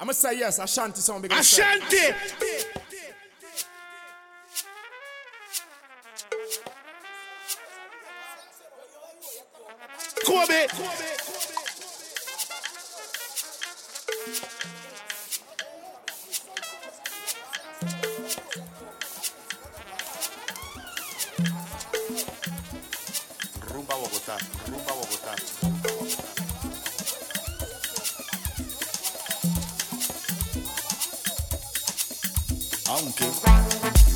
I'm going to say yes, Ashanti song. Ashanti! Kobe! Rumba Bogotá, Rumba Bogotá. Aunque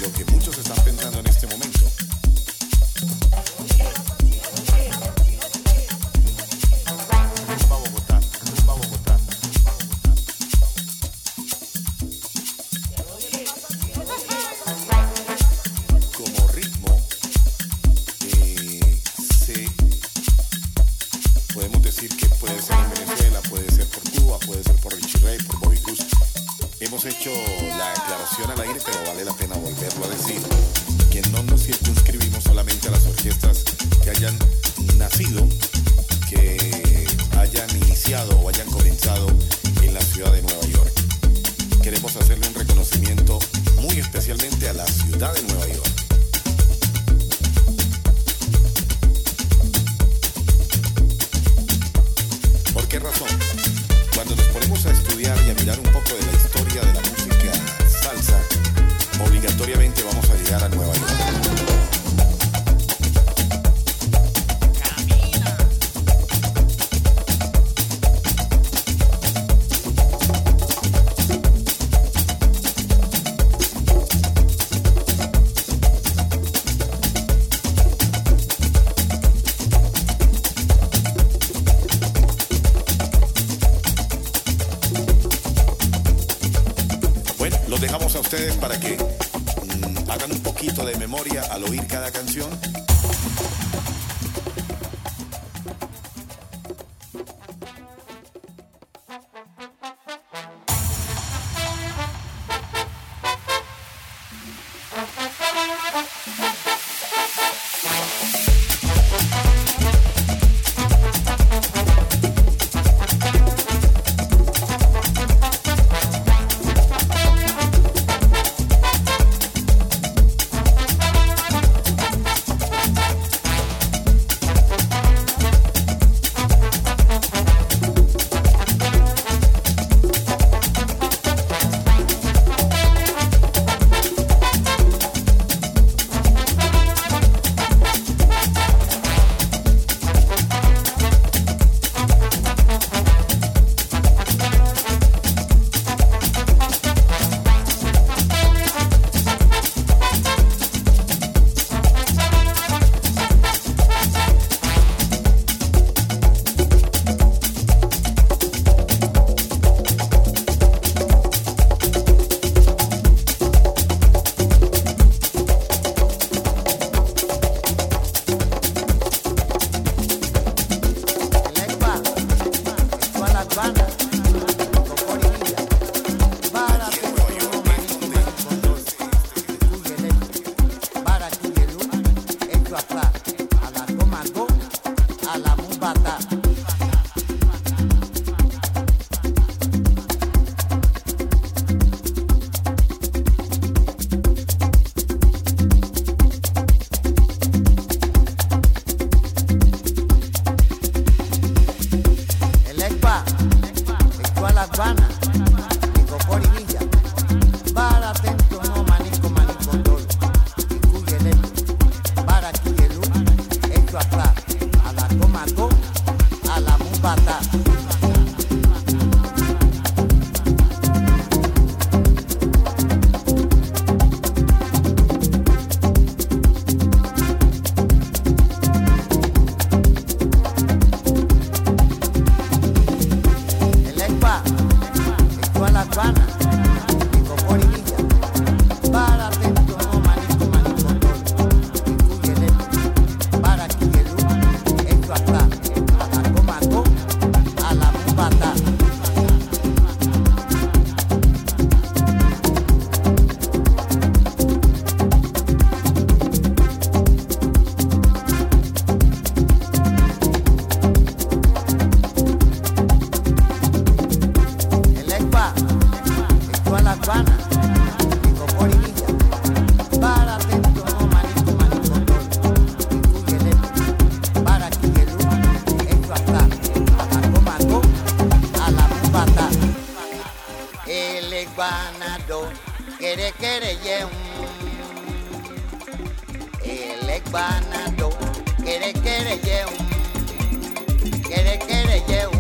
lo que muchos están pensando en este momento. Rumba Bogotá, Rumba Bogotá. Como ritmo, podemos decir que puede ser en Venezuela, puede ser por Cuba, puede ser por Richie Ray, por Bobby Cruz. Hemos hecho la declaración al aire, pero vale la pena volverlo a decir, que no nos circunscribimos solamente a las orquestas que hayan nacido, que hayan iniciado o hayan comenzado en la ciudad de Nueva York. Queremos hacerle un reconocimiento muy especialmente a la ciudad de Nueva York. ¿Por qué razón? Cuando nos ponemos a estudiar y a mirar un poco de la historia de la música salsa, obligatoriamente vamos a llegar a Nueva York. Dejamos a ustedes para que hagan un poquito de memoria al oír cada canción. kere yeum. Elek banado, kere kere yeum. Kere kere yeum.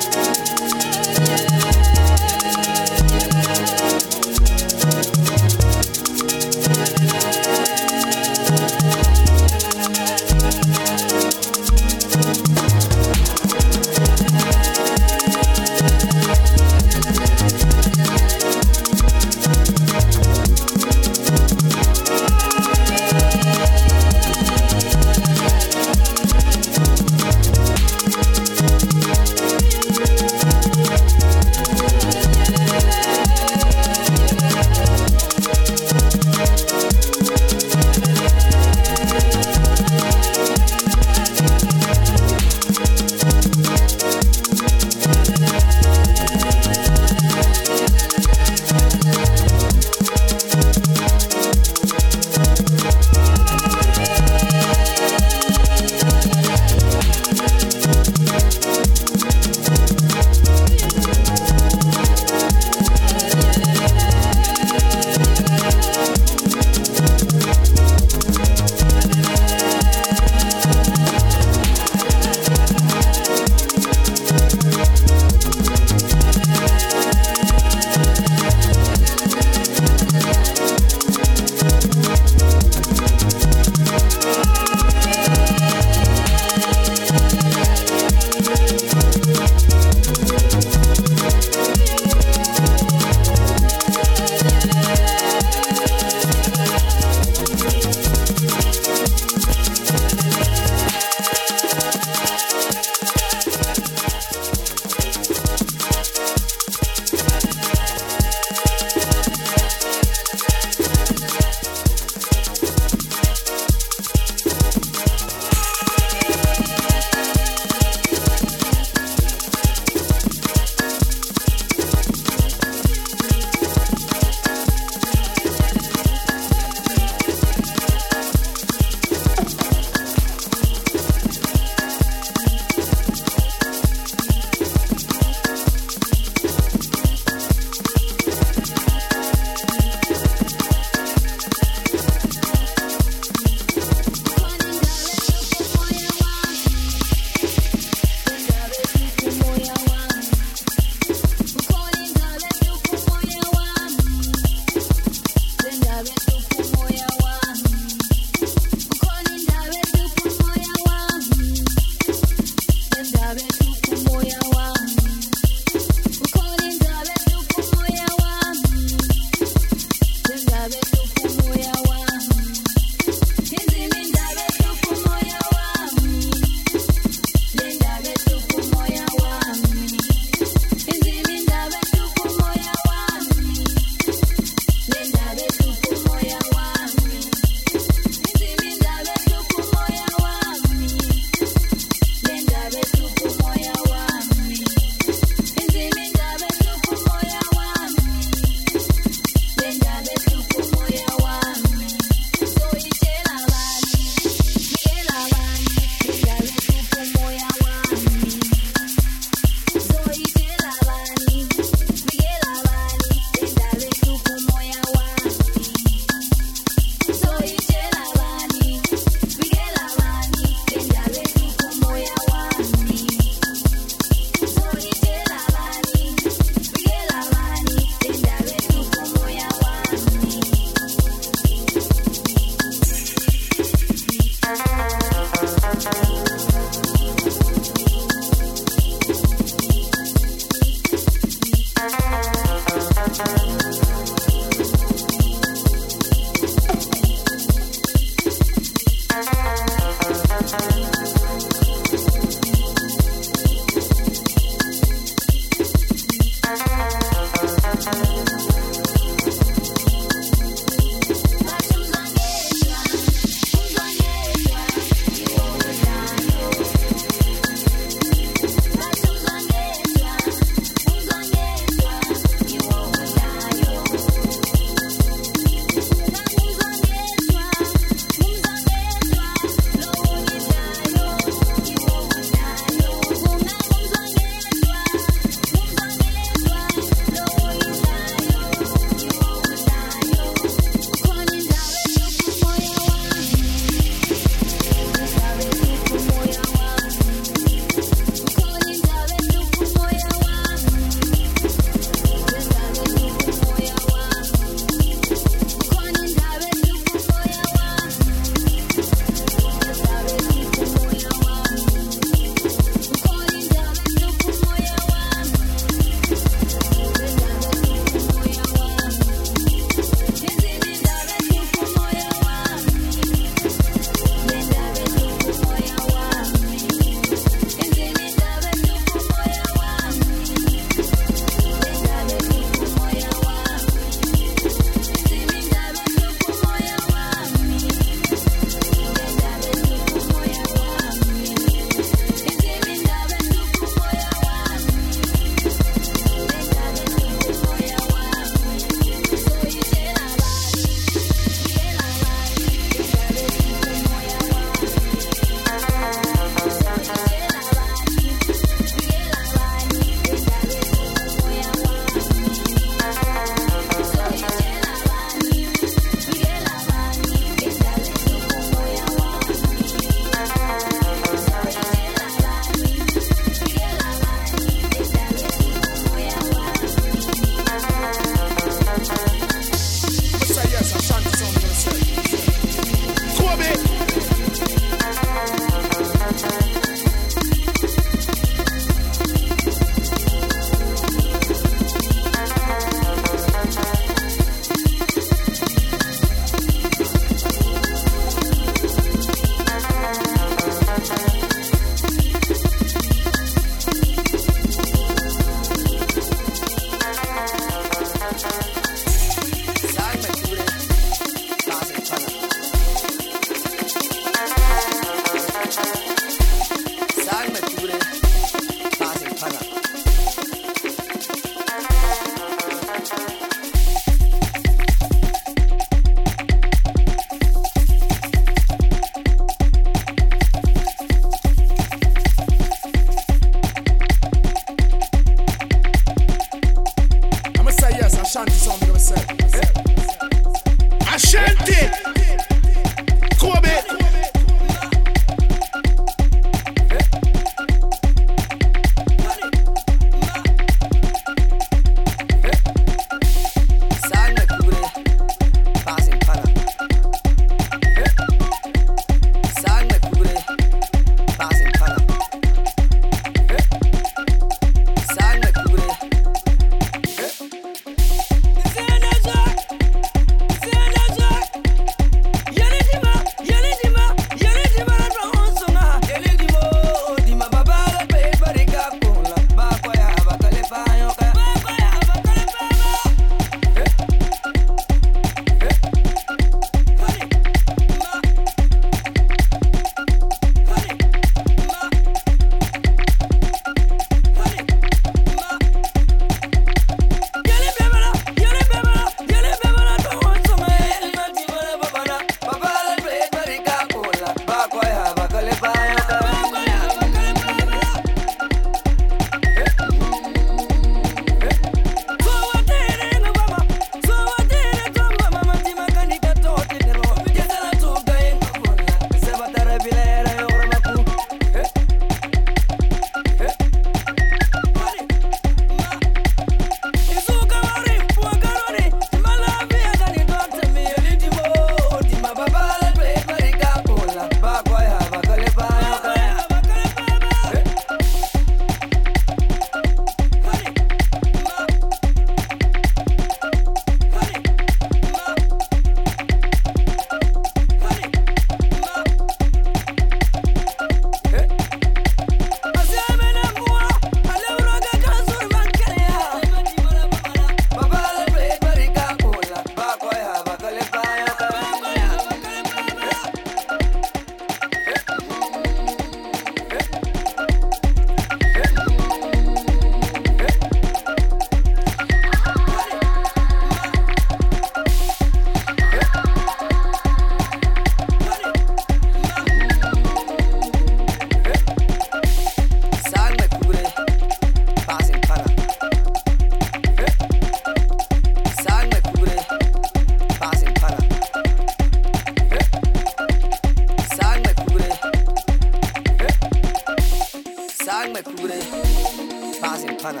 Basin Pana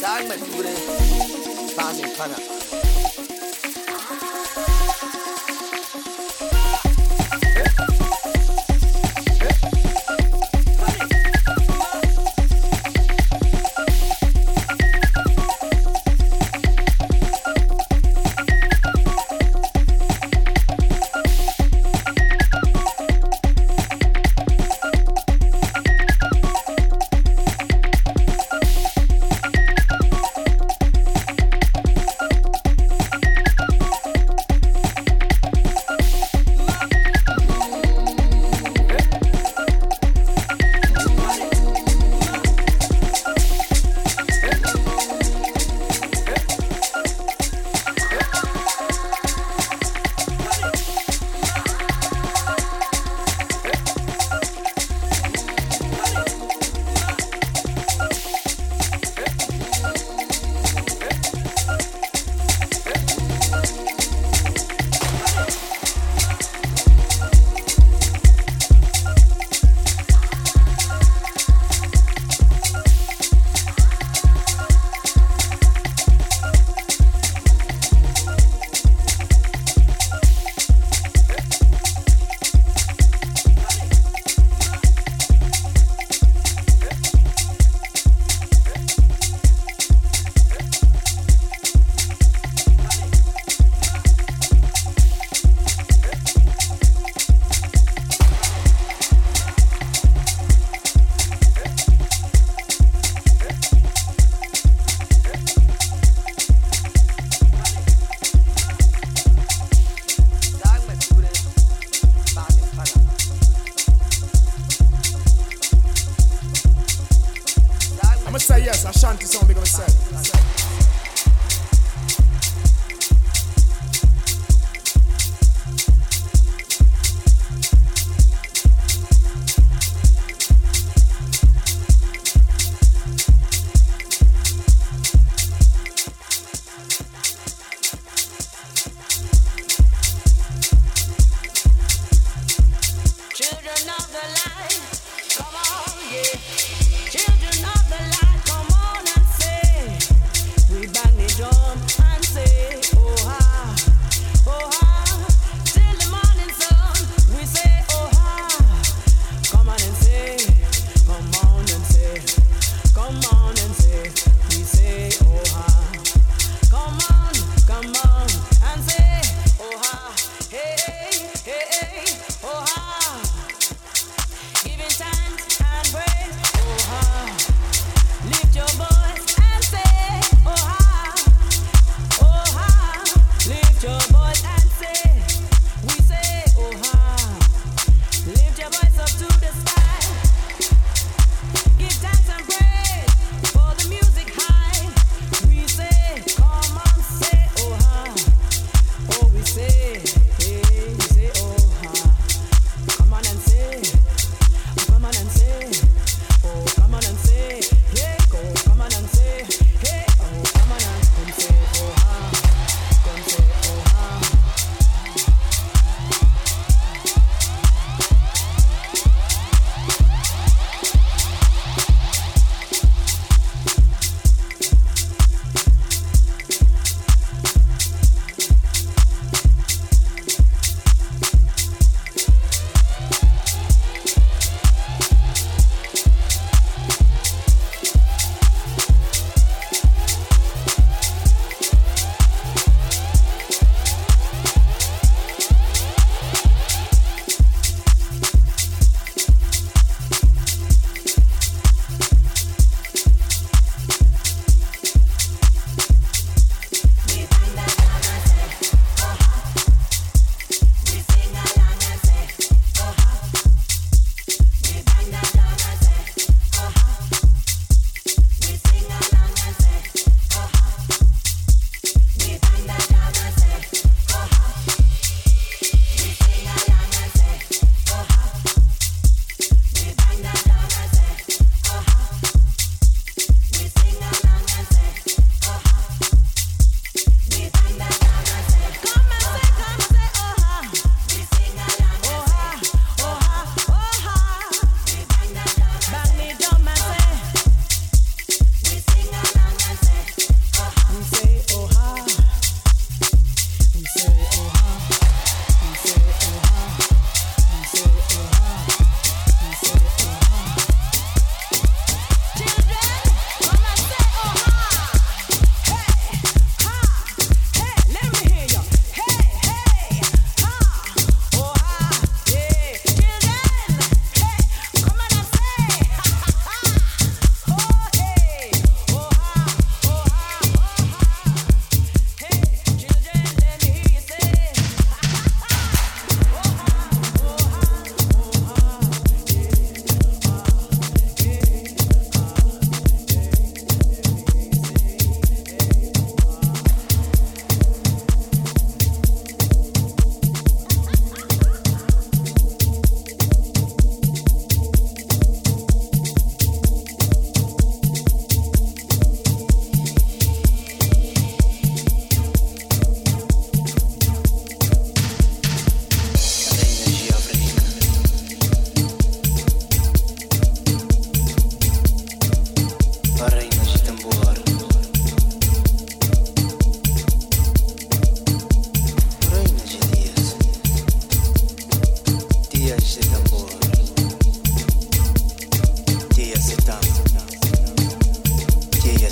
Sag mal, Bruder, Basin Pana. Children of the light, come on and say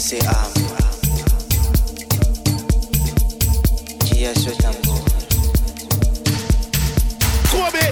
say Gia Swetambo Kobe.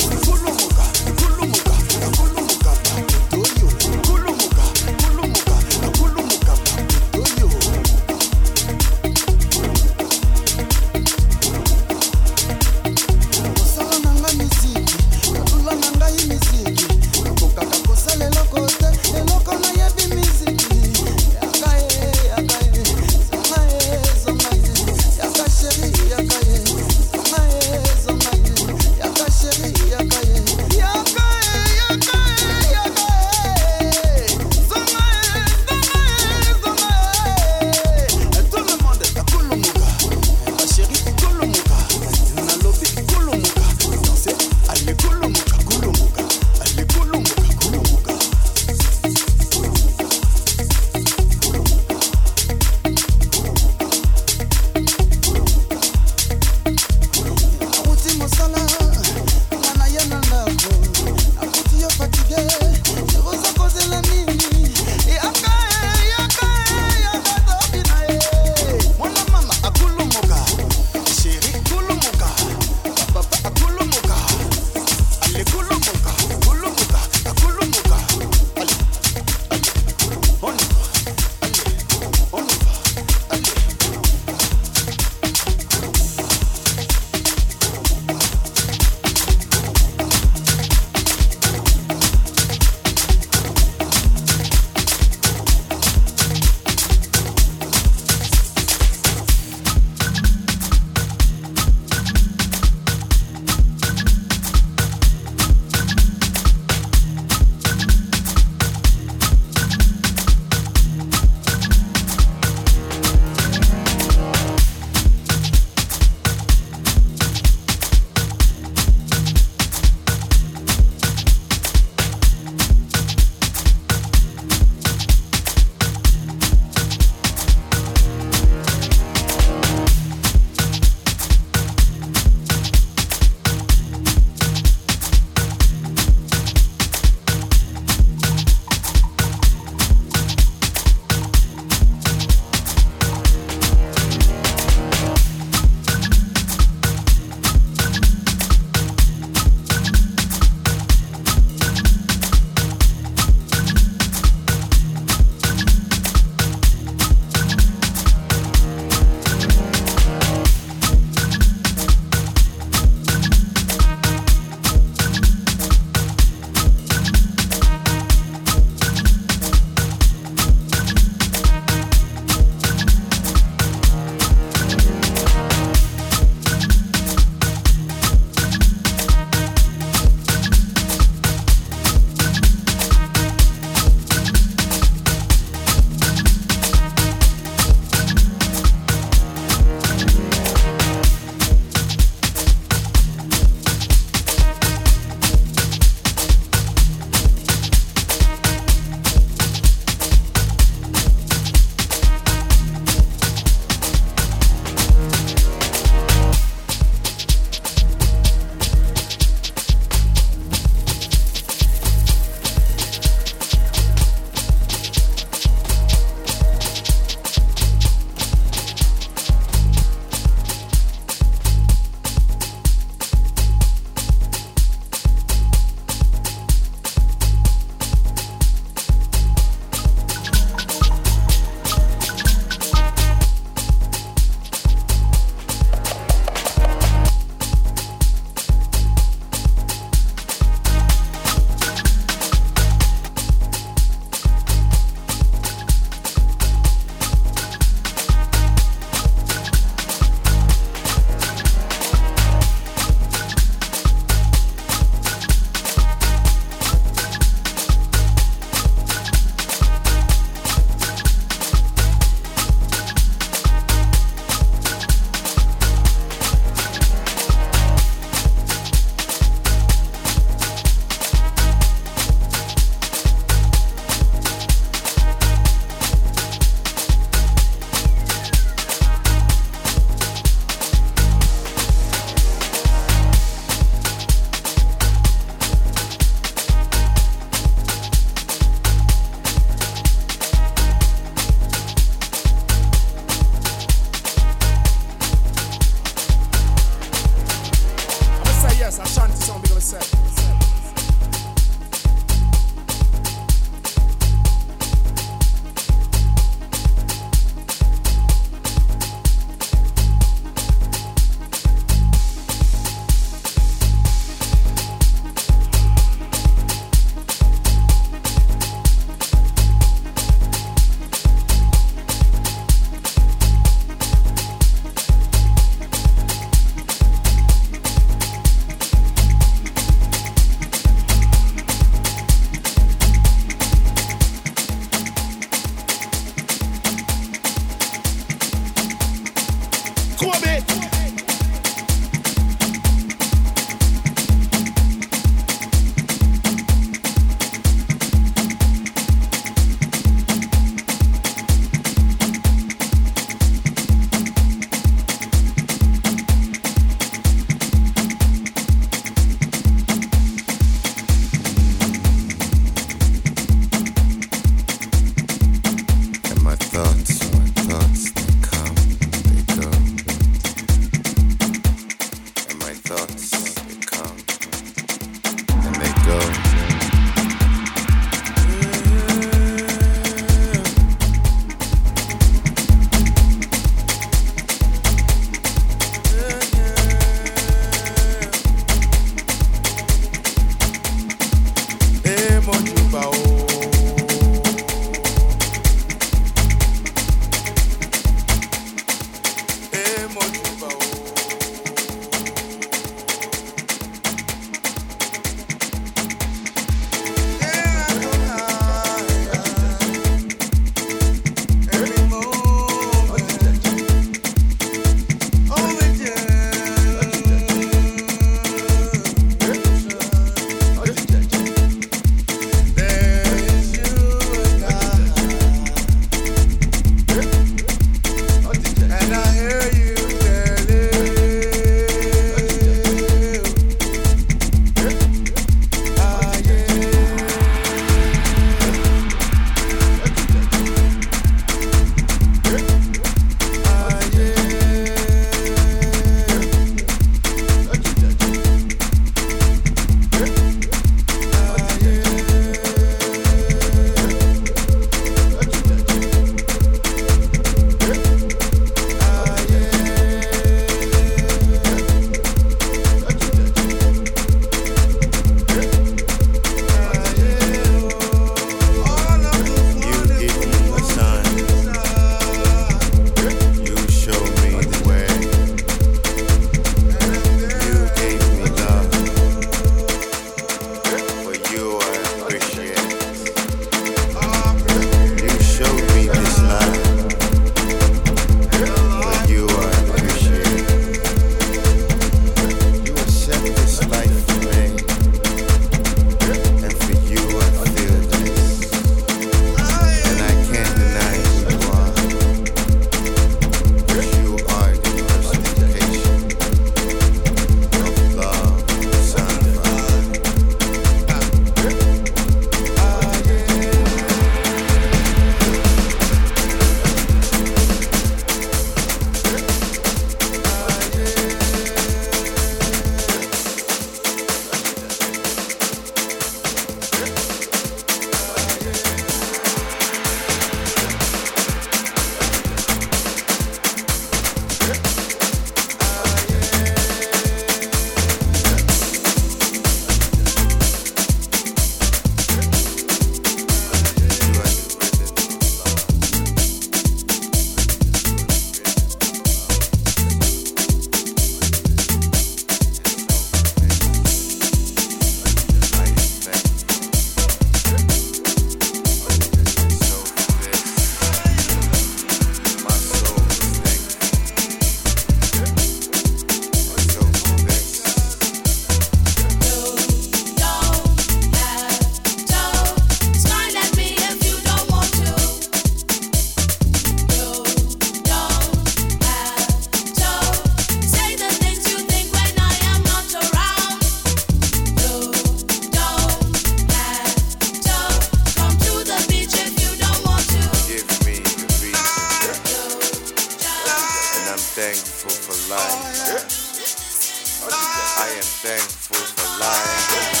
life. Yeah. I am thankful for life.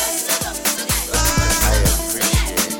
I appreciate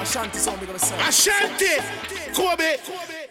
Ashanti song we're gonna sing. Ashanti! Kobe!